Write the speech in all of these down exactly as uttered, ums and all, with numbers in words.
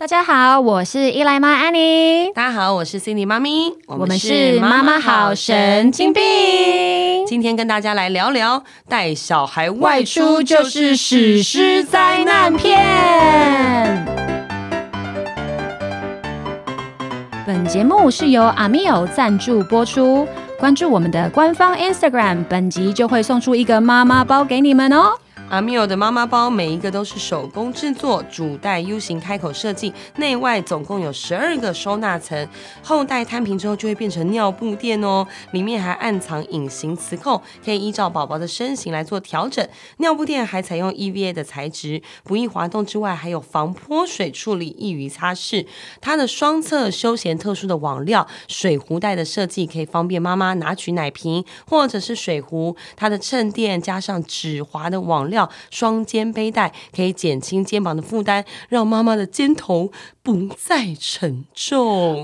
大家好，我是伊莱妈安妮。大家好，我是 Sindy 妈咪。我们是妈妈好神经病。今天跟大家来聊聊带小孩外出就是史诗灾难片。本节目是由 A M I O 赞助播出，关注我们的官方 Instagram， 本集就会送出一个妈妈包给你们哦。A M I O 的妈妈包每一个都是手工制作，主带 U 型开口设计，内外总共有十二个收纳层，后袋摊平之后就会变成尿布垫哦。里面还暗藏隐形磁扣，可以依照宝宝的身形来做调整。尿布垫还采用 E V A 的材质，不易滑动之外，还有防泼水处理，易于擦拭。它的双侧休闲特殊的网料，水壶袋的设计可以方便妈妈拿取奶瓶或者是水壶。它的衬垫加上止滑的网料，双肩背带可以减轻肩膀的负担，让妈妈的肩头不再沉重。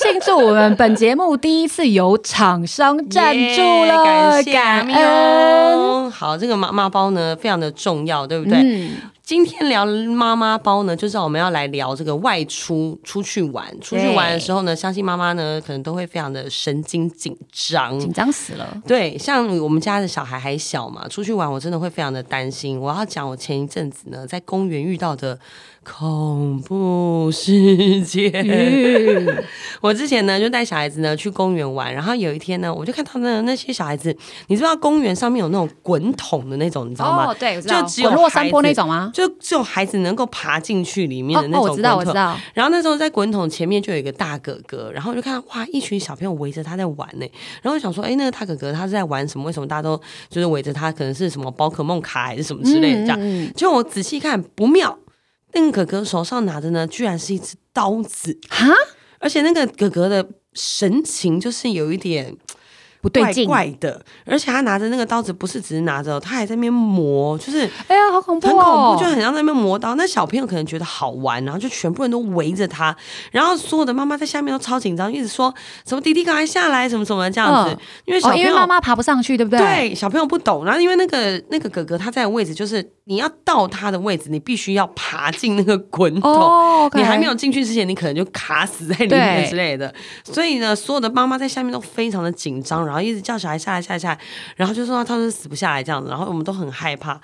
庆祝我们本节目第一次由厂商赞助了， yeah， 感谢感恩。好，这个妈妈包呢非常的重要，对不对？嗯，今天聊妈妈包呢，就是我们要来聊这个外出出去玩。出去玩的时候呢，相信妈妈呢可能都会非常的神经紧张，紧张死了。对，像我们家的小孩还小嘛，出去玩我真的会非常的担心。我要讲我前一阵子呢在公园遇到的恐怖事件。嗯，我之前呢就带小孩子呢去公园玩，然后有一天呢我就看到呢那些小孩子，你知道公园上面有那种滚筒的那种，你知道吗？哦，对，我知道，就只有滚落山坡那种吗？就只有孩子能够爬进去里面的那种滚筒。哦，我知道我知道。然后那时候在滚筒前面就有一个大哥哥，然后我就看到哇，一群小朋友围着他在玩呢。然后我想说，哎，那个大哥哥他是在玩什么？为什么大家都就是围着他？可能是什么宝可梦卡还是什么之类的这样。嗯嗯嗯，结果我仔细看不妙，那个哥哥手上拿的呢，居然是一只刀子哈！而且那个哥哥的神情就是有一点不对劲，怪怪的，而且他拿着那个刀子，不是只是拿着，他还在那边磨，就是哎呀，好恐怖，哦，很恐怖，就很像在那边磨刀。那小朋友可能觉得好玩，然后就全部人都围着他，然后所有的妈妈在下面都超紧张，一直说什么弟弟赶快下来，什么什么这样子。嗯，因为小朋友，哦，因为妈妈爬不上去，对不对？对，小朋友不懂。然后因为那个那个哥哥他在的位置，就是你要到他的位置，你必须要爬进那个滚筒，哦 okay，你还没有进去之前，你可能就卡死在里面之类的。所以呢，所有的妈妈在下面都非常的紧张，然后。然后一直叫小孩下来下来下来，然后就说他就是死不下来这样子，然后我们都很害怕。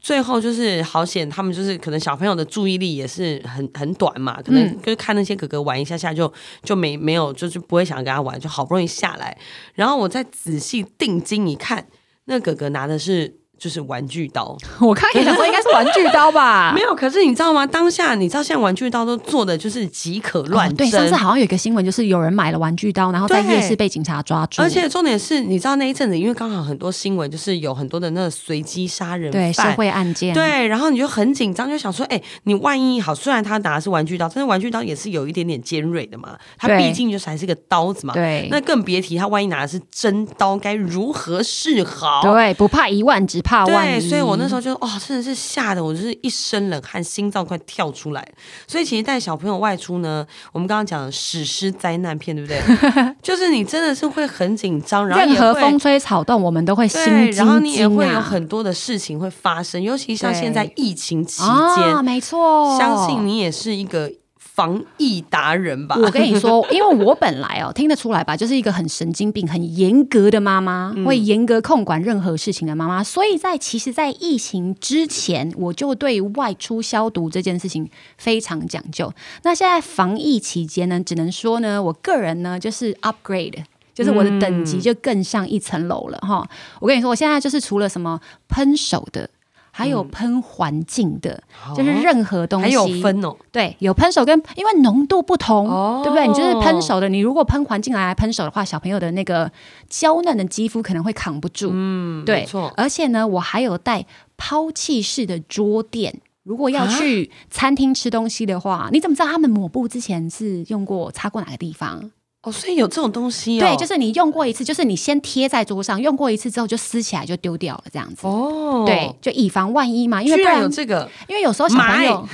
最后就是好险，他们就是可能小朋友的注意力也是很很短嘛，可能就是看那些哥哥玩一下下就就没没有就是不会想跟他玩，就好不容易下来。然后我再仔细定睛一看，那哥哥拿的是就是玩具刀，我刚也想说应该是玩具刀吧。没有，可是你知道吗？当下你知道现在玩具刀都做的就是极可乱真。哦，对，上次好像有一个新闻，就是有人买了玩具刀，然后在夜市被警察抓住。而且重点是，你知道那一阵子，因为刚好很多新闻就是有很多的那个随机杀人犯，对，社会案件，对，然后你就很紧张，就想说，哎，你万一好，虽然他拿的是玩具刀，但是玩具刀也是有一点点尖锐的嘛，他毕竟就是还是个刀子嘛，对，那更别提他万一拿的是真刀，该如何是好？对，不怕一万，只怕。对，所以我那时候就哦，真的是吓得我就是一身冷汗，心脏快跳出来。所以其实带小朋友外出呢，我们刚刚讲的史诗灾难片，对不对？就是你真的是会很紧张，然后任何风吹草动我们都会心惊惊啊，然后你也会有很多的事情会发生，尤其像现在疫情期间，啊，没错，相信你也是一个防疫达人吧。我跟你说，因为我本来哦听得出来吧，就是一个很神经病很严格的妈妈，会严格控管任何事情的妈妈，所以在其实在疫情之前我就对外出消毒这件事情非常讲究。那现在防疫期间呢，只能说呢我个人呢就是 upgrade，就是我的等级就更上一层楼了哈。我跟你说，我现在就是除了什么喷手的，还有喷环境的，嗯，就是任何东西还有分哦。对，有喷手跟，因为浓度不同，哦，对不对？你就是喷手的，你如果喷环境来喷手的话，小朋友的那个娇嫩的肌肤可能会扛不住。嗯，对，没错。而且呢，我还有带抛弃式的桌垫。如果要去餐厅吃东西的话，你怎么知道他们抹布之前是用过擦过哪个地方？哦，所以有这种东西哦。对，就是你用过一次，就是你先贴在桌上，用过一次之后就撕起来就丢掉了，这样子。哦，对，就以防万一嘛，因为不然居然有这个，因为有时候小朋友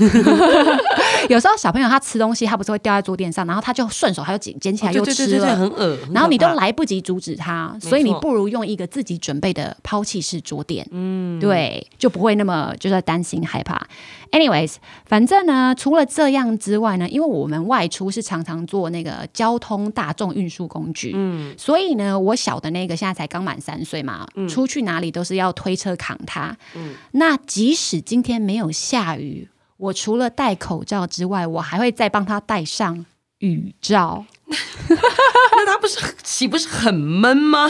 有时候小朋友他吃东西，他不是会掉在桌垫上，然后他就顺手他就捡捡起来又吃了，哦、对对对对对很恶很然后你都来不及阻止他，所以你不如用一个自己准备的抛弃式桌垫，嗯，对，就不会那么就是担心害怕。anyways， 反正呢，除了这样之外呢，因为我们外出是常常坐那个交通大众运输工具，嗯，所以呢，我小的那个现在才刚满三岁嘛，嗯、出去哪里都是要推车扛他，嗯，那即使今天没有下雨，我除了戴口罩之外，我还会再帮他戴上雨罩。那他不是岂不是很闷吗？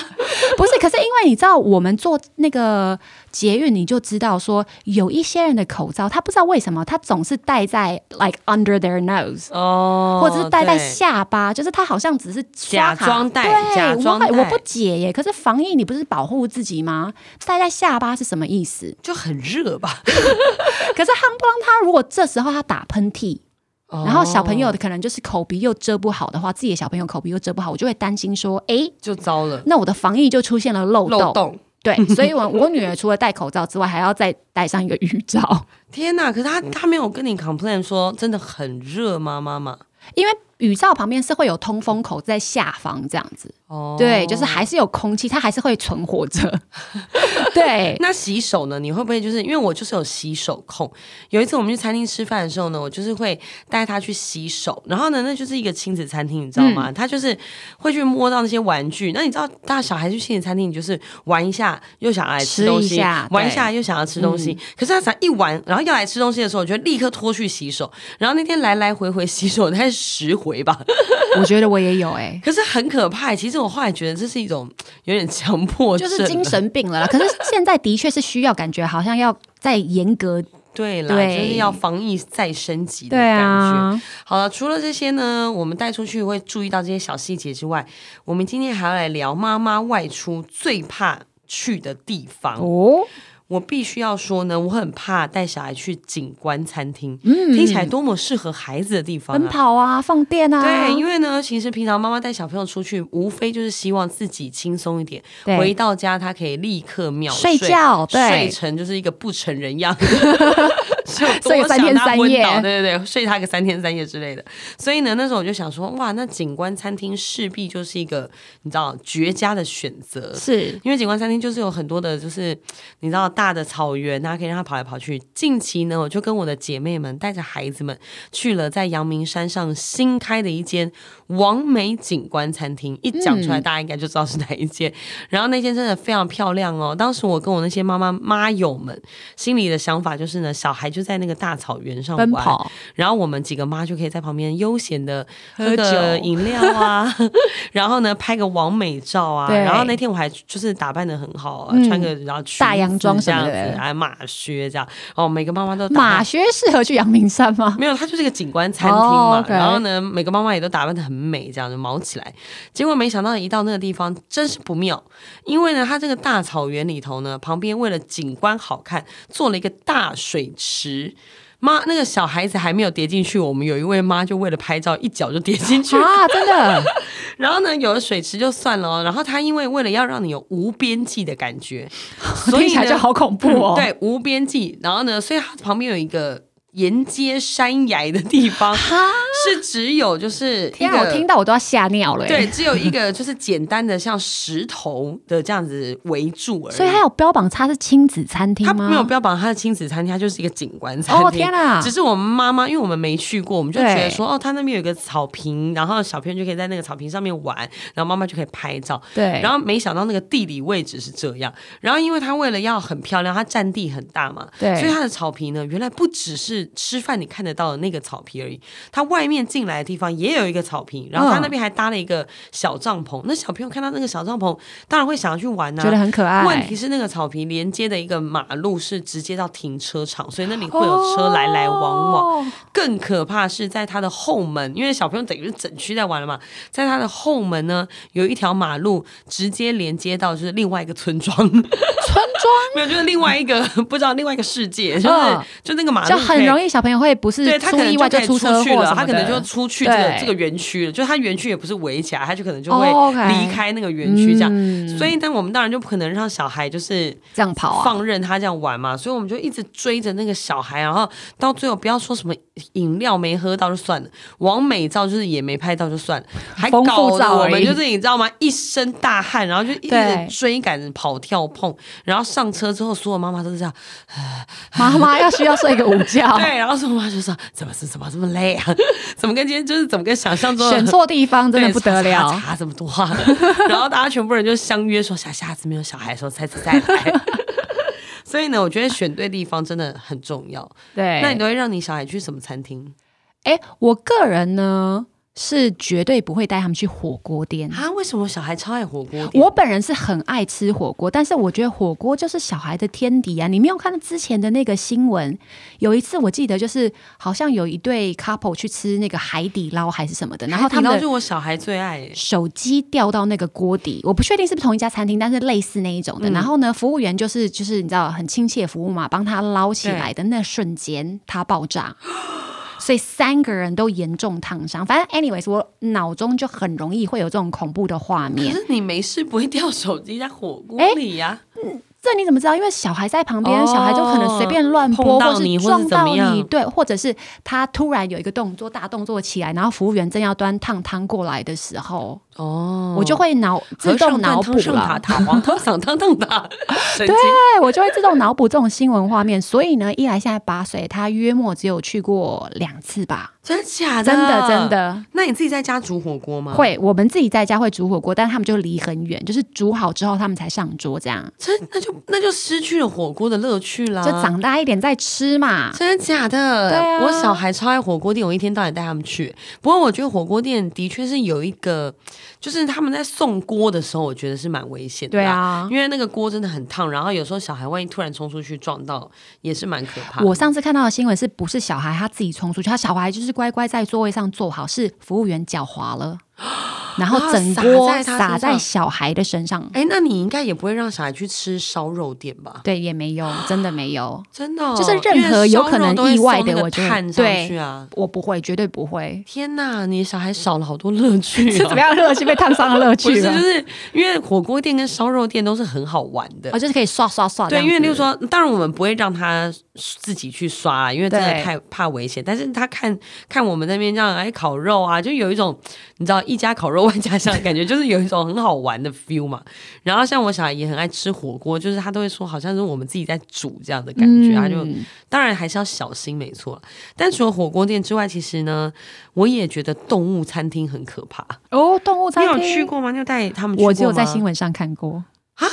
不是，可是因为你知道，我们做那个捷运，你就知道说，有一些人的口罩，他不知道为什么，他总是戴在 like under their nose， 哦，或者是戴在下巴，就是他好像只是假装戴，假装戴。我不解耶，可是防疫你不是保护自己吗？戴在下巴是什么意思？就很热吧。可是夯不啷他如果这时候他打喷嚏。然后小朋友的可能就是口鼻又遮不好的话，自己的小朋友口鼻又遮不好，我就会担心说，哎，就糟了。那我的防疫就出现了漏洞。漏洞对，所以我我女儿除了戴口罩之外，还要再戴上一个雨罩。天哪！可是她她没有跟你 complain 说真的很热吗？妈妈，因为雨罩旁边是会有通风口在下方这样子。哦，对，就是还是有空气，它还是会存活着。对，那洗手呢？你会不会就是因为我就是有洗手控？有一次我们去餐厅吃饭的时候呢，我就是会带他去洗手，然后呢，那就是一个亲子餐厅，你知道吗？嗯、他就是会去摸到那些玩具。那你知道，大小孩去亲子餐厅，你就是玩一下又想要来吃东西，吃一下玩一下又想要吃东西。嗯、可是他才一玩，然后要来吃东西的时候，我就立刻拖去洗手。然后那天来来回回洗手，大概十回吧。我觉得我也有哎、欸，可是很可怕、欸。其实。我后来觉得这是一种有点强迫症，就是精神病了啦。可是现在的确是需要，感觉好像要再严格。对啦，对就是要防疫再升级的感觉。啊、好了，除了这些呢，我们带出去会注意到这些小细节之外，我们今天还要来聊妈妈外出最怕去的地方哦。我必须要说呢，我很怕带小孩去景观餐厅，嗯、听起来多么适合孩子的地方、啊，奔跑啊，放电啊。对，因为呢，其实平常妈妈带小朋友出去，无非就是希望自己轻松一点，回到家他可以立刻秒睡，睡觉，对，睡成就是一个不成人样，睡三天三夜，对对对，睡他个三天三夜之类的。所以呢，那时候我就想说，哇，那景观餐厅势必就是一个你知道绝佳的选择，是因为景观餐厅就是有很多的，就是你知道。大的草原啊，可以让他跑来跑去。近期呢，我就跟我的姐妹们带着孩子们去了在阳明山上新开的一间王美景观餐厅。一讲出来，大家应该就知道是哪一间。嗯、然后那间真的非常漂亮哦。当时我跟我那些妈妈妈友们心里的想法就是呢，小孩就在那个大草原上玩，奔跑然后我们几个妈就可以在旁边悠闲的喝个饮料啊，然后呢拍个王美照啊。然后那天我还就是打扮的很好啊，嗯、穿个然后裙子大洋装。这样子，还马靴这样，哦，每个妈妈都马靴适合去阳明山吗？没有，它就是个景观餐厅嘛。Oh, okay. 然后呢，每个妈妈也都打扮得很美，这样就毛起来。结果没想到一到那个地方，真是不妙，因为呢，它这个大草原里头呢，旁边为了景观好看，做了一个大水池。妈，那个小孩子还没有跌进去，我们有一位妈就为了拍照，一脚就跌进去啊！真的。然后呢，有了水池就算了哦。然后他因为为了要让你有无边际的感觉，所以听起来就好恐怖哦。嗯、对，无边际。然后呢，所以它旁边有一个沿接山崖的地方，是只有就是一个，天啊，我听到我都要吓尿了。对，只有一个就是简单的像石头的这样子围住而已。所以它有标榜它是亲子餐厅吗？它没有标榜它是亲子餐厅，它就是一个景观餐厅。哦天啊！只是我们妈妈，因为我们没去过，我们就觉得说，哦，它那边有一个草坪，然后小朋友就可以在那个草坪上面玩，然后妈妈就可以拍照。对。然后没想到那个地理位置是这样，然后因为它为了要很漂亮，它占地很大嘛，对，所以它的草坪呢，原来不只是。吃饭你看得到的那个草皮而已，它外面进来的地方也有一个草皮，然后它那边还搭了一个小帐篷。嗯、那小朋友看到那个小帐篷，当然会想要去玩啊，觉得很可爱。问题是那个草皮连接的一个马路是直接到停车场，所以那里会有车来来往往。哦、更可怕是在它的后门，因为小朋友等于是整区在玩了嘛，在它的后门呢有一条马路直接连接到就是另外一个村庄，村庄没有就是另外一个不知道另外一个世界，就是、嗯、就那个马路就很。容易小朋友会不是出意外就出车祸，他可能能就出去这个这个园区了，就它园区也不是围起来，它就可能就会离开那个园区这样。嗯、所以，但我们当然就不可能让小孩就是这样跑，放任他这样玩嘛。啊、所以我们就一直追着那个小孩，然后到最后不要说什么饮料没喝到就算了，网美照就是也没拍到就算了，还搞得我们就是你知道吗？一身大汗，然后就一直追赶跑跳碰，然后上车之后，所有妈妈都是这样，妈妈要需要睡个午觉。对，然后所有妈妈就说怎么是怎么这么累啊？怎么跟今天就是怎么跟想象中选错地方真的不得了，差这么多、啊。然后大家全部人就相约说下下次没有小孩的时候再再来。所以呢，我觉得选对地方真的很重要。对，那你都会让你小孩去什么餐厅？哎，我个人呢是绝对不会带他们去火锅店啊！为什么小孩超爱火锅店？我本人是很爱吃火锅，但是我觉得火锅就是小孩的天敌啊！你没有看到之前的那个新闻？有一次我记得就是好像有一对 couple 去吃那个海底捞还是什么的，然后他们就我小孩最爱手机掉到那个锅底，我不确定是不是同一家餐厅，但是类似那一种的。嗯、然后呢，服务员就是就是你知道很亲切服务嘛，帮他捞起来的那瞬间，他爆炸。所以三个人都严重烫伤。反正 anyways 我脑中就很容易会有这种恐怖的画面。可是你没事不会掉手机在火锅里呀、啊欸嗯？这你怎么知道？因为小孩在旁边、哦、小孩就可能随便乱拨，或是撞到你，对，或者是他突然有一个动作大动作起来，然后服务员正要端烫汤过来的时候，哦，我就会脑自动脑补了，黄汤上汤烫塔，对，我就会自动脑补这种新闻画面。所以呢，一来现在八岁，他约莫只有去过两次吧，真的假的？真的真的。那你自己在家煮火锅吗？会，我们自己在家会煮火锅，但他们就离很远，就是煮好之后他们才上桌这样。真那就那就失去了火锅的乐趣啦。就长大一点再吃嘛。真的假的？对啊，我小孩超爱火锅店，我一天到晚带他们去。不过我觉得火锅店的确是有一个。就是他们在送锅的时候，我觉得是蛮危险的。对啊，因为那个锅真的很烫，然后有时候小孩万一突然冲出去撞到，也是蛮可怕的。我上次看到的新闻是不是小孩他自己冲出去？他小孩就是乖乖在座位上坐好，是服务员脚滑了，然后整锅洒在小孩的身上。哎、欸，那你应该也不会让小孩去吃烧肉店吧？对，也没有，真的没有，真的、哦、就是任何有可能意外的，我就看上去啊，我不会，绝对不会。天哪，你小孩少了好多乐趣、哦，是怎么样乐趣？被烫伤的乐趣？不是，就是因为火锅店跟烧肉店都是很好玩的，哦，就是可以刷刷刷。对，因为例如说，当然我们不会让他自己去刷啦，因为真的太怕危险。但是他看看我们那边这样哎烤肉啊，就有一种你知道一家烤肉。外加上感觉就是有一种很好玩的 feel 嘛，然后像我小孩也很爱吃火锅，就是他都会说好像是我们自己在煮这样的感觉，嗯、他就当然还是要小心没错。但除了火锅店之外，其实呢，我也觉得动物餐厅很可怕哦。动物餐厅你有去过吗？你有带他们去过吗？我只有在新闻上看过啊。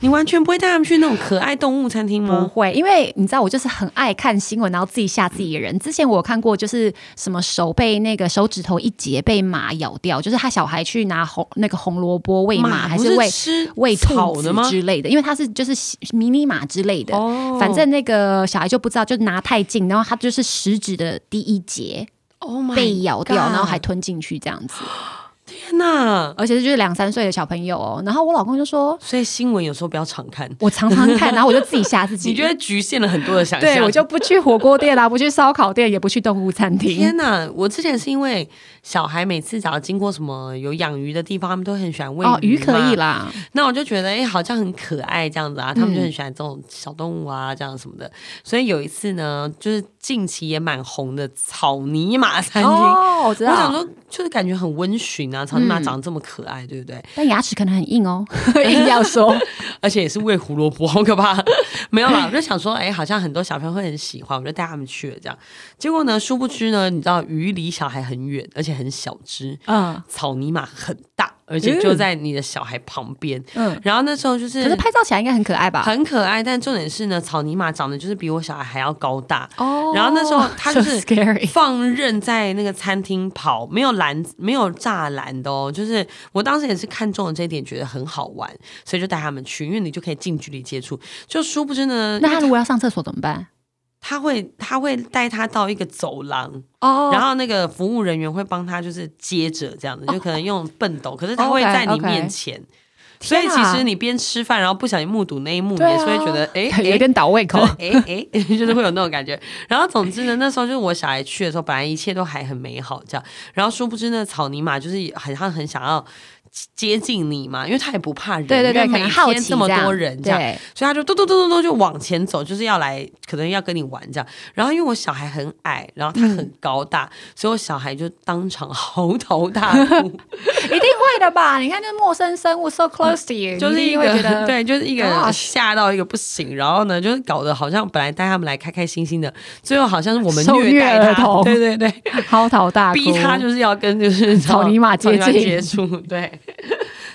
你完全不会带他们去那种可爱动物餐厅吗？不会，因为你知道我就是很爱看新闻，然后自己吓自己的人。之前我有看过，就是什么手被那个手指头一截被马咬掉，就是他小孩去拿红那个红萝卜喂 马, 马还是喂吃喂兔子之类的，因为他是就是迷你马之类的。哦、反正那个小孩就不知道，就拿太近，然后他就是食指的第一节、oh、被咬掉，然后还吞进去这样子。天哪！而且就是两三岁的小朋友哦，然后我老公就说，所以新闻有时候不要常看，我常常看，然后我就自己吓自己。你觉得局限了很多的想象？对，我就不去火锅店啦、啊，不去烧烤店，也不去动物餐厅。天哪！我之前是因为小孩每次只要经过什么有养鱼的地方，他们都很喜欢喂鱼嘛。哦，鱼可以啦。那我就觉得，哎、欸，好像很可爱这样子啊，他们就很喜欢这种小动物啊，这样什么的。嗯、所以有一次呢，就是近期也蛮红的草泥马餐厅。哦，我知道。我想说，就是感觉很温驯啊。草泥马长得这么可爱，嗯、对不对？但牙齿可能很硬哦，硬要说，而且也是喂胡萝卜，好可怕。没有啦，我就想说，哎、欸，好像很多小朋友会很喜欢，我就带他们去了这样。结果呢，殊不知呢，你知道鱼离小孩很远，而且很小只，嗯，草泥马很大。而且就在你的小孩旁边，嗯，然后那时候就是，可是拍照起来应该很可爱吧？很可爱，但重点是呢，草泥马长得就是比我小孩还要高大哦。然后那时候他就是放任在那个餐厅跑，没有拦，没有栅栏的哦。就是我当时也是看中了这一点，觉得很好玩，所以就带他们去，因为你就可以近距离接触。就殊不知呢，那他如果要上厕所怎么办？他会他会带他到一个走廊，哦， oh. 然后那个服务人员会帮他就是接着这样子，就可能用畚斗， oh. 可是他会在你面前。Okay, okay. 所以其实你边吃饭然后不小心目睹那一幕，你也是会觉得哎、啊欸，有点倒胃口，哎哎、欸欸，就是会有那种感觉。然后总之呢，那时候就是我小孩去的时候，本来一切都还很美好这样，然后殊不知那草泥马就是很他很想要接近你嘛，因为他也不怕人，对对对，每天这么多人这样，这样所以他就嘟嘟嘟嘟嘟就往前走，就是要来，可能要跟你玩这样。然后因为我小孩很矮，然后他很高大，嗯、所以我小孩就当场嚎啕大哭，一定会的吧？你看，这陌生生物 so close to you，、嗯、就是一个一对，就是一个吓到一个不行，然后呢，就是搞得好像本来带他们来开开心心的，最后好像是我们虐待他，对对对，嚎啕大哭，逼他就是要跟就是草泥马接近接触，对。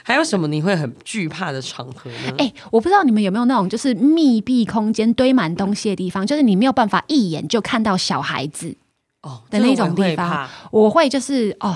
还有什么你会很惧怕的场合呢？哎、欸，我不知道你们有没有那种就是密闭空间堆满东西的地方，就是你没有办法一眼就看到小孩子哦的那种地方，哦這個、我, 會我会就是哦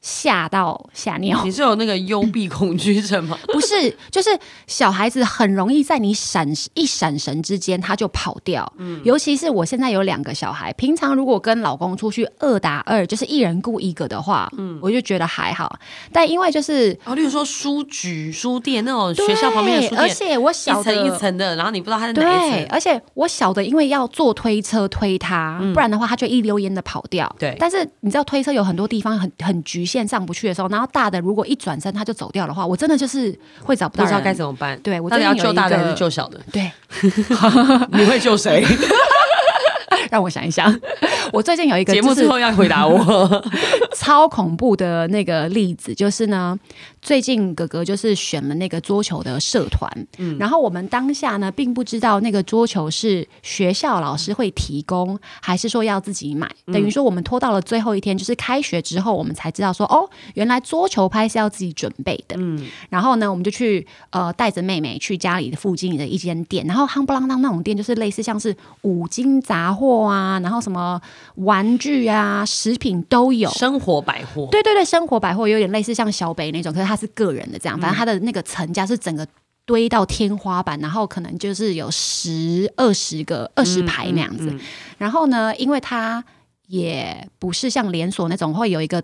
吓到吓尿。你是有那个幽闭恐惧症吗？不是，就是小孩子很容易在你闪一闪神之间他就跑掉。嗯，尤其是我现在有两个小孩，平常如果跟老公出去二打二，就是一人顾一个的话，嗯，我就觉得还好。但因为就是哦，例如说书局、书店那种学校旁边的书店，而且我小的一层一层的，然后你不知道他在哪一层。对，而且我小的因为要坐推车推他，嗯、不然的话他就一溜烟的跑掉。对，但是你知道推车有很多地方很很局限。线上不去的时候，然后大的如果一转身他就走掉的话，我真的就是会找不到人，不知道该怎么办。对，我到底要救大的还是救小的？对，你会救谁？让我想一想，我最近有一个、就是、节目之后要回答我超恐怖的那个例子，就是呢，最近哥哥就是选了那个桌球的社团，嗯、然后我们当下呢并不知道那个桌球是学校老师会提供，还是说要自己买，嗯、等于说我们拖到了最后一天，就是开学之后我们才知道说哦，原来桌球拍是要自己准备的，嗯、然后呢我们就去呃带着妹妹去家里的附近的一间店，然后夯不啷当那种店就是类似像是五金杂货啊，然后什么玩具啊、食品都有，生活百货，对对对，生活百货有点类似像小北那种，可是它是个人的这样，反正它的那个层架是整个堆到天花板，然后可能就是有十、二十个、二十排那样子。嗯嗯嗯、然后呢，因为它也不是像连锁那种会有一个。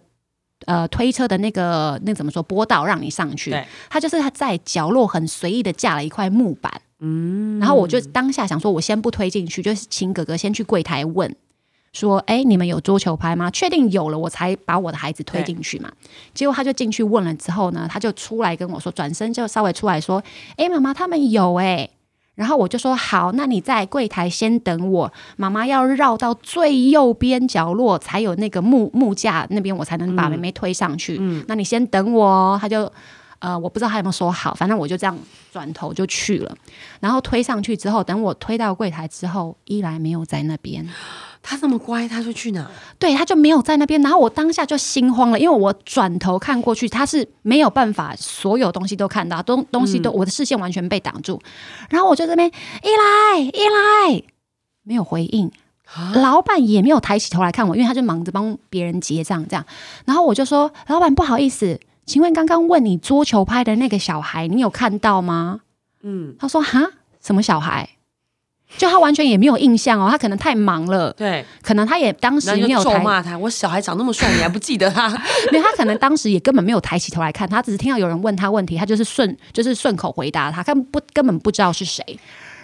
呃，推车的那个那怎么说坡道让你上去，他就是他在角落很随意的架了一块木板，嗯，然后我就当下想说，我先不推进去，就是请哥哥先去柜台问，说，哎、欸，你们有桌球拍吗？确定有了，我才把我的孩子推进去嘛。结果他就进去问了之后呢，他就出来跟我说，转身就稍微出来说，哎、欸，妈妈他们有哎、欸。然后我就说好，那你在柜台先等我，妈妈要绕到最右边角落才有那个木木架那边，我才能把妹妹推上去。嗯嗯、那你先等我哦。他就呃，我不知道他有没有说好，反正我就这样转头就去了。然后推上去之后，等我推到柜台之后，依然没有在那边。他这么乖，他就去哪？对，他就没有在那边。然后我当下就心慌了，因为我转头看过去，他是没有办法所有东西都看到，东东西都、嗯、我的视线完全被挡住。然后我就这边一来一来没有回应，老板也没有抬起头来看我，因为他就忙着帮别人结账这样。然后我就说：“老板，不好意思，请问刚刚问你桌球拍的那个小孩，你有看到吗？”嗯，他说：“哈，什么小孩？”就他完全也没有印象哦，他可能太忙了，对，可能他也当时没有抬，然后就咒骂他，我小孩长那么帅，你还不记得他？没有，他可能当时也根本没有抬起头来看，他只是听到有人问他问题，他就是顺就是顺口回答他，根不根本不知道是谁。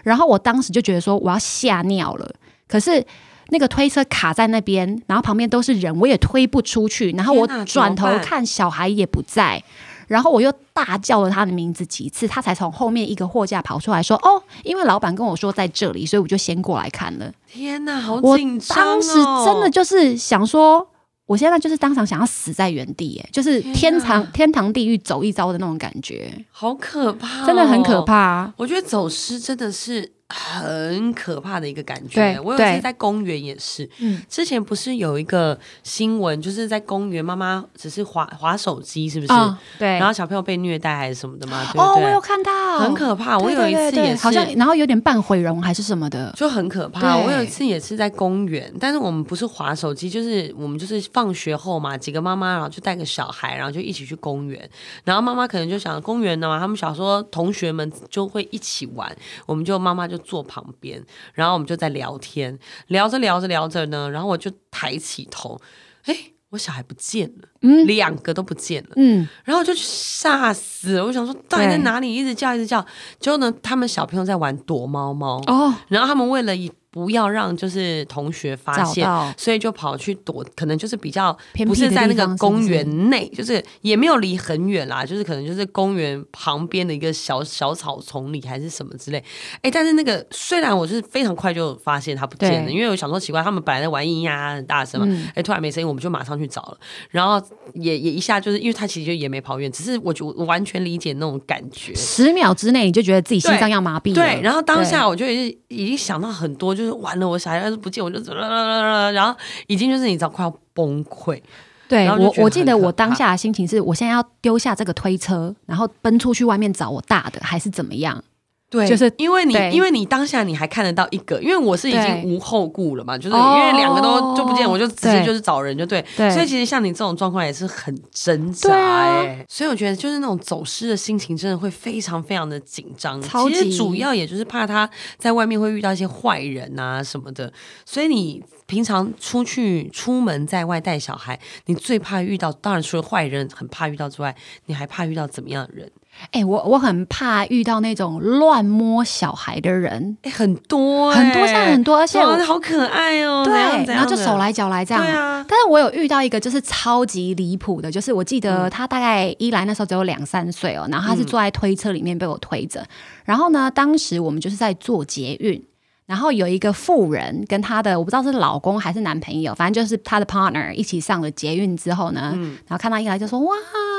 然后我当时就觉得说我要吓尿了，可是那个推车卡在那边，然后旁边都是人，我也推不出去，然后我转头看小孩也不在。然后我又大叫了他的名字几次，他才从后面一个货架跑出来说：“哦，因为老板跟我说在这里，所以我就先过来看了。”天哪，好紧张哦！我当时真的就是想说，我现在就是当场想要死在原地，哎，就是天堂天堂地狱走一遭的那种感觉，好可怕哦，真的很可怕。我觉得走失真的是很可怕的一个感觉。我有一次在公园也是，之前不是有一个新闻，就是在公园妈妈只是滑滑手机，是不是？哦、对，然后小朋友被虐待还是什么的嘛，对不对？哦，我有看到，很可怕。我有一次也是，对对对对，好像然后有点半毁容还是什么的，就很可怕。我有一次也是在公园，但是我们不是滑手机，就是我们就是放学后嘛，几个妈妈然后就带个小孩，然后就一起去公园。然后妈妈可能就想公园的嘛，他们小时候同学们就会一起玩，我们就妈妈就。就坐旁边，然后我们就在聊天，聊着聊着聊着呢，然后我就抬起头，哎，我小孩不见了，嗯，两个都不见了，嗯，然后我就吓死了，我想说到底在哪里，一直叫一直叫，结果呢他们小朋友在玩躲猫猫哦，然后他们为了一不要让就是同学发现，所以就跑去躲，可能就是比较不是在那个公园内，是是就是也没有离很远啦，就是可能就是公园旁边的一个小小草丛里还是什么之类。哎，但是那个虽然我就是非常快就发现他不见了，因为我想说奇怪，他们本来在玩咿呀很大声嘛，哎、嗯、突然没声音，我们就马上去找了，然后也也一下就是因为他其实就也没跑远，只是我就完全理解那种感觉，十秒之内你就觉得自己心脏要麻痹了，对，然后当下我就已经想到很多就。就是完了，我小孩要是不见，我就然后已经就是你知道快要崩溃。对，我我记得我当下的心情是我现在要丢下这个推车，然后奔出去外面找我大的，还是怎么样？对，就是因为你因为你当下你还看得到一个，因为我是已经无后顾了嘛，就是因为两个都就不见，我就直接就是找人就 对, 对，所以其实像你这种状况也是很挣扎哎、欸啊，所以我觉得就是那种走失的心情真的会非常非常的紧张，其实主要也就是怕他在外面会遇到一些坏人啊什么的，所以你平常出去出门在外带小孩，你最怕遇到，当然除了坏人很怕遇到之外，你还怕遇到怎么样的人？欸、我我很怕遇到那种乱摸小孩的人，欸、很多、欸、很多现在很多，而且哇好可爱哦、喔，对，然后就手来脚来这样。对啊，但是我有遇到一个就是超级离谱的，就是我记得他大概一来那时候只有两三岁哦、喔，然后他是坐在推车里面被我推着、嗯，然后呢，当时我们就是在坐捷运，然后有一个妇人跟她的我不知道是老公还是男朋友，反正就是她的 partner 一起上了捷运之后呢，嗯、然后看到一来就说哇。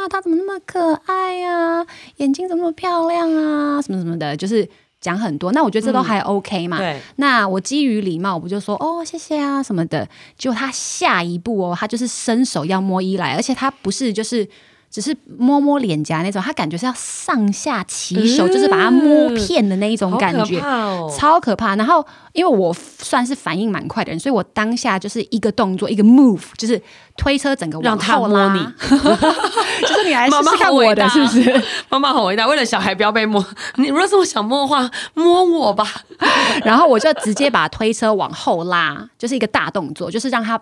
她怎么那么可爱啊，眼睛怎么那么漂亮啊什么什么的，就是讲很多，那我觉得这都还 OK 嘛、嗯、对，那我基于礼貌我不就说哦谢谢啊什么的，结果她下一步哦她就是伸手要摸伊莱，而且她不是就是只是摸摸脸颊那种，她感觉是要上下其手、嗯、就是把她摸遍的那一种感觉，好可怕、哦、超可怕，然后因为我算是反应蛮快的人，所以我当下就是一个动作一个 move 就是推车整个往后拉，让他摸你就是你来试试看我的是不是，妈妈好伟大，为了小孩不要被摸，你如果是我想摸的话摸我吧然后我就直接把推车往后拉，就是一个大动作，就是让他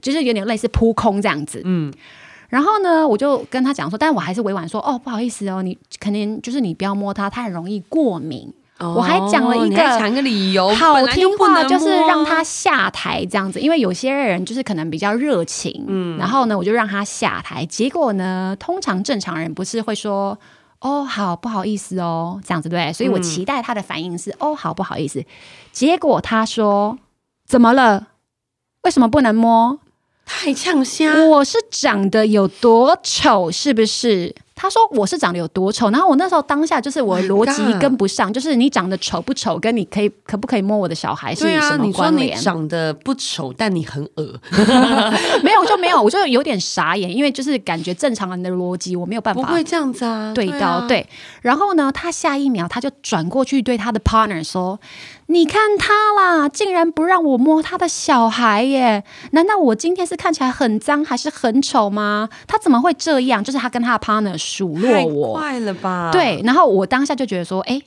就是有点类似扑空这样子，嗯，然后呢我就跟他讲说，但我还是委婉说哦不好意思哦，你肯定就是你不要摸他，他很容易过敏，我还讲了一个理由，好听话就是让他下台这样子，因为有些人就是可能比较热情、嗯、然后呢我就让他下台，结果呢通常正常人不是会说哦好不好意思哦这样子对，所以我期待他的反应是、嗯、哦好不好意思，结果他说怎么了为什么不能摸，太呛瞎，我是长得有多丑是不是，他说我是长得有多丑，然后我那时候当下就是我逻辑跟不上、oh、就是你长得丑不丑跟你可以可不可以摸我的小孩是什么关联？对啊，你说你长得不丑但你很恶没有就没有，我就有点傻眼，因为就是感觉正常人的逻辑我没有办法不会这样子啊，对到 对,、啊、对，然后呢他下一秒他就转过去对他的 partner 说你看他啦竟然不让我摸他的小孩耶，难道我今天是看起来很脏还是很丑吗，他怎么会这样，就是他跟他的 partner 数落我，太快了吧，对，然后我当下就觉得说哎，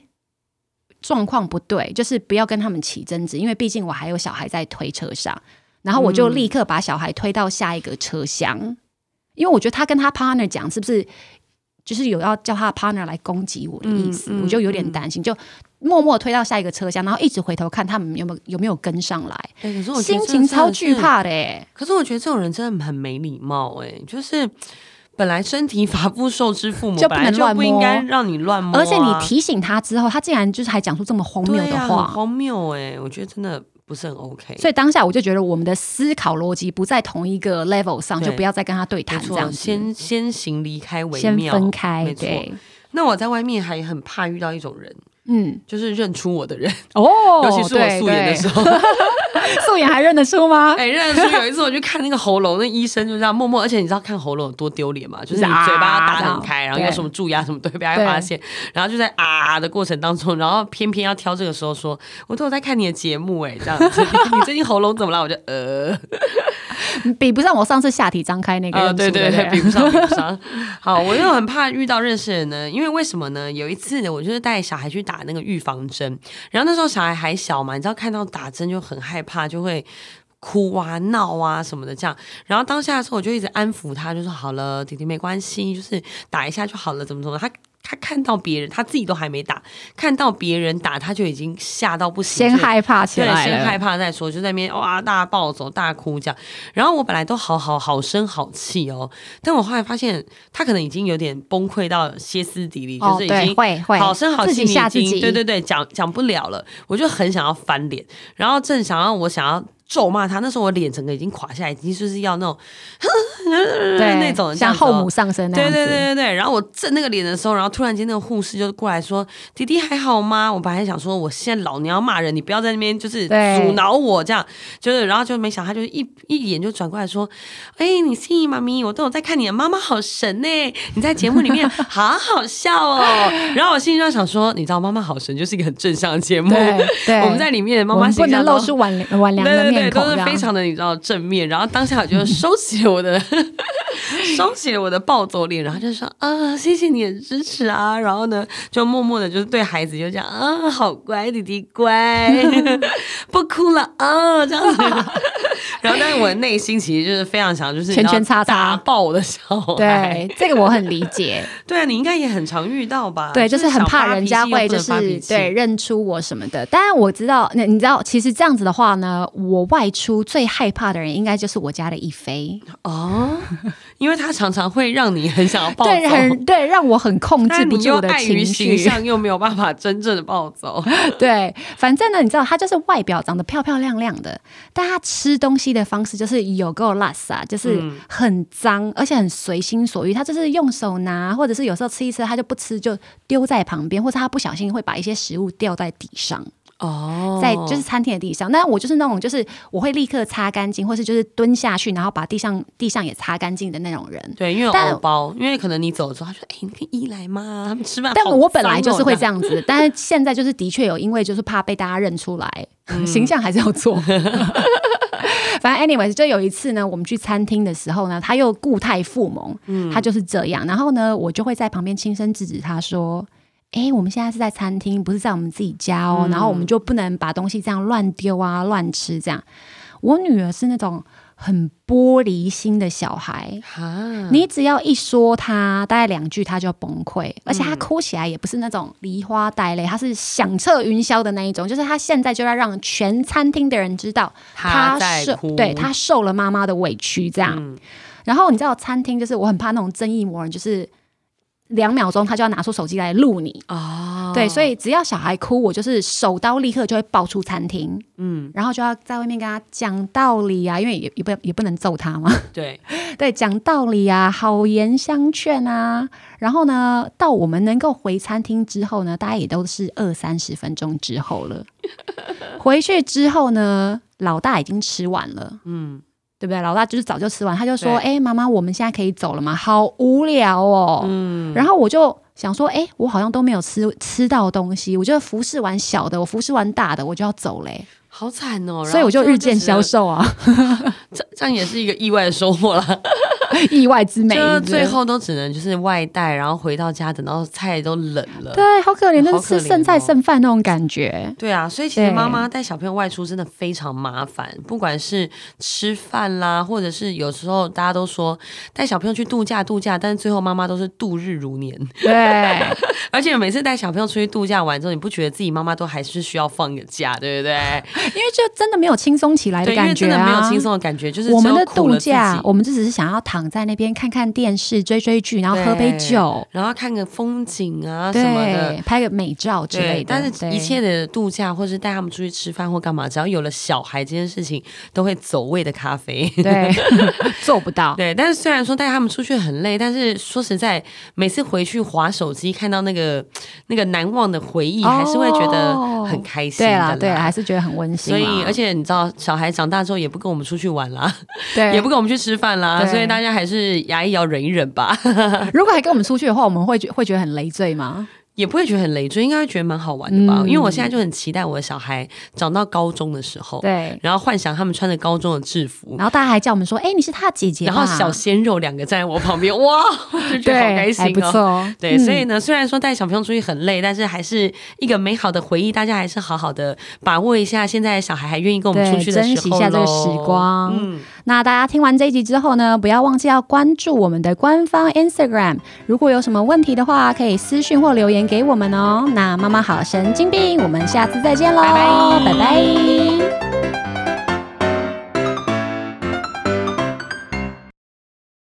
状况不对，就是不要跟他们起争执，因为毕竟我还有小孩在推车上，然后我就立刻把小孩推到下一个车厢、嗯、因为我觉得他跟他 partner 讲是不是就是有要叫他的 partner 来攻击我的意思、嗯嗯、我就有点担心、嗯、就默默推到下一个车厢，然后一直回头看他们有没有有没有跟上来、欸、可是我心情超惧怕的、欸、可是我觉得这种人真的很没礼貌、欸、就是本来身体发肤受之父母，就不能乱摸，本来就不应该让你乱摸、啊、而且你提醒他之后他竟然就是还讲出这么荒谬的话、啊、很荒谬欸，我觉得真的不是很 OK， 所以当下我就觉得我们的思考逻辑不在同一个 level 上，就不要再跟他对谈这样子，先先行离开为妙，先分开，没错。那我在外面还很怕遇到一种人，嗯，就是认出我的人哦，尤其是我素颜的时候素颜还认得出吗？哎、欸，认得出。有一次我去看那个喉咙，那医生就这样默默，而且你知道看喉咙有多丢脸吗？就是你嘴巴打很开，然后有什么蛀牙什么都会被他发现，然后就在啊的过程当中，然后偏偏要挑这个时候说，我都有在看你的节目哎、欸，这样子，你最近喉咙怎么了？我就呃，比不上我上次下体张开那个、呃，对对对，比不上，比不上。好，我又很怕遇到认识人呢，因为为什么呢？有一次呢，我就是带小孩去打那个预防针，然后那时候小孩还小嘛，你知道看到打针就很害怕。怕就会哭啊闹啊什么的这样。然后当下的时候我就一直安抚他，就说好了弟弟没关系，就是打一下就好了怎么怎么。他他看到别人，他自己都还没打，看到别人打他就已经吓到不行，先害怕起来了，对，先害怕再说，就在那边哇大暴走大哭这样。然后我本来都好好好生好气哦，但我后来发现他可能已经有点崩溃到歇斯底里，哦、就是已经好生好气，自己吓自己，对对对，讲讲不了了，我就很想要翻脸，然后正想要我想要。咒骂他，那时候我脸整个已经垮下来，已经就是要那种那种像后母上身那样子，对对对对对。然后我震那个脸的时候，然后突然间那个护士就过来说：“弟弟还好吗？”我本来想说我现在老娘要骂人，你不要在那边就是阻挠我这样，就是然后就没想他就一一眼就转过来说：“哎、欸，你心怡妈咪，我都有在看你的妈妈好神呢、欸，你在节目里面好好笑哦。”然后我心里就想说，你知道妈妈好神就是一个很正向的节目，我们在里面妈妈不能露出晚晚凉的面。对，都是非常的你知道正面，然后当下我就收起了我的收起了我的暴走脸，然后就说啊谢谢你的支持啊，然后呢就默默的就是对孩子就这样啊好乖弟弟乖不哭了啊这样子然后但是我的内心其实就是非常想就是圈圈叉叉打爆我的小孩，对这个我很理解对啊你应该也很常遇到吧，对就是很怕人家会就是对认出我什么的，当然我知道你知道其实这样子的话呢我外出最害怕的人应该就是我家的E V A哦，因为他常常会让你很想要暴走，对，很对，让我很控制不住我的情绪，但你又碍于形象又没有办法真正的暴走。对，反正呢，你知道他就是外表长得漂漂亮亮的，但他吃东西的方式就是有够垃圾，就是很脏，而且很随心所欲。他就是用手拿，或者是有时候吃一吃他就不吃，就丢在旁边，或者他不小心会把一些食物掉在地上。哦、oh. ，在就是餐厅的地上，那我就是那种就是我会立刻擦干净，或是就是蹲下去，然后把地上地上也擦干净的那种人。对，因为有偶包，因为可能你走的时候，他说：“哎、欸，你可以依来吗？他们吃饭。”但我本来就是会这样子，但是现在就是的确有，因为就是怕被大家认出来，形象还是要做。反正 anyways 就有一次呢我们去餐厅的时候呢他又故态复萌、嗯、他就是这样，然后呢我就会在旁边轻声制止他说哎、欸，我们现在是在餐厅，不是在我们自己家哦、嗯。然后我们就不能把东西这样乱丢啊、乱吃这样。我女儿是那种很玻璃心的小孩，你只要一说她大概两句，她就崩溃，而且她哭起来也不是那种梨花带泪，她是响彻云霄的那一种，就是她现在就要让全餐厅的人知道她受，对她受了妈妈的委屈这样、嗯。然后你知道餐厅就是我很怕那种正义魔人，就是。两秒钟他就要拿出手机来录你、oh. 对，所以只要小孩哭我就是手刀立刻就会爆出餐厅、嗯、然后就要在外面跟他讲道理啊，因为 也, 也, 不, 也不能揍他嘛，对对，讲道理啊，好言相劝啊，然后呢到我们能够回餐厅之后呢大概也都是二三十分钟之后了回去之后呢老大已经吃完了，嗯对不对？老大就是早就吃完，他就说：“哎、欸，妈妈，我们现在可以走了吗？好无聊哦。”嗯，然后我就想说：“哎、欸，我好像都没有吃吃到东西，我就服侍完小的，我服侍完大的，我就要走嘞、欸，好惨哦。”所以我就日渐消瘦啊，这这样也是一个意外的收获啦。意外之美，就最后都只能就是外带，然后回到家等到菜都冷了，对，好可怜，那是剩菜剩饭那种感觉。对啊，所以其实妈妈带小朋友外出真的非常麻烦，不管是吃饭啦，或者是有时候大家都说带小朋友去度假度假，但是最后妈妈都是度日如年。对，而且每次带小朋友出去度假玩之后，你不觉得自己妈妈都还是需要放个假，对不对？因为就真的没有轻松起来的感觉、啊、对，因为真的没有轻松的感觉，就是只有苦了自己。我们的度假，我们就只是想要躺。躺在那边看看电视追追剧，然后喝杯酒，然后看个风景啊什么的，拍个美照之类的。但是一切的度假或是带他们出去吃饭或干嘛，只要有了小孩这件事情都会走味的咖啡，对做不到。对，但是虽然说带他们出去很累，但是说实在每次回去滑手机看到那个那个难忘的回忆、哦、还是会觉得很开心的啦。对啦对啦，还是觉得很温馨。所以而且你知道小孩长大之后也不跟我们出去玩啦，对，也不跟我们去吃饭啦，所以大家还是牙医要忍一忍吧。如果还跟我们出去的话，我们会会觉得很累赘吗？也不会觉得很累赘，应该会觉得蛮好玩的吧、嗯、因为我现在就很期待我的小孩长到高中的时候，对，然后幻想他们穿着高中的制服，然后大家还叫我们说哎、欸、你是他姐姐吧，然后小鲜肉两个站在我旁边哇就觉得好开心哦、喔、对，还不错哦，对、嗯、所以呢虽然说带小朋友出去很累，但是还是一个美好的回忆，大家还是好好的把握一下现在小孩还愿意跟我们出去的时候，珍惜一下这个时光、嗯、那大家听完这一集之后呢，不要忘记要关注我们的官方 Instagram， 如果有什么问题的话可以私讯或留言给我们哦。那妈妈好神经病，我们下次再见咯，拜拜拜拜。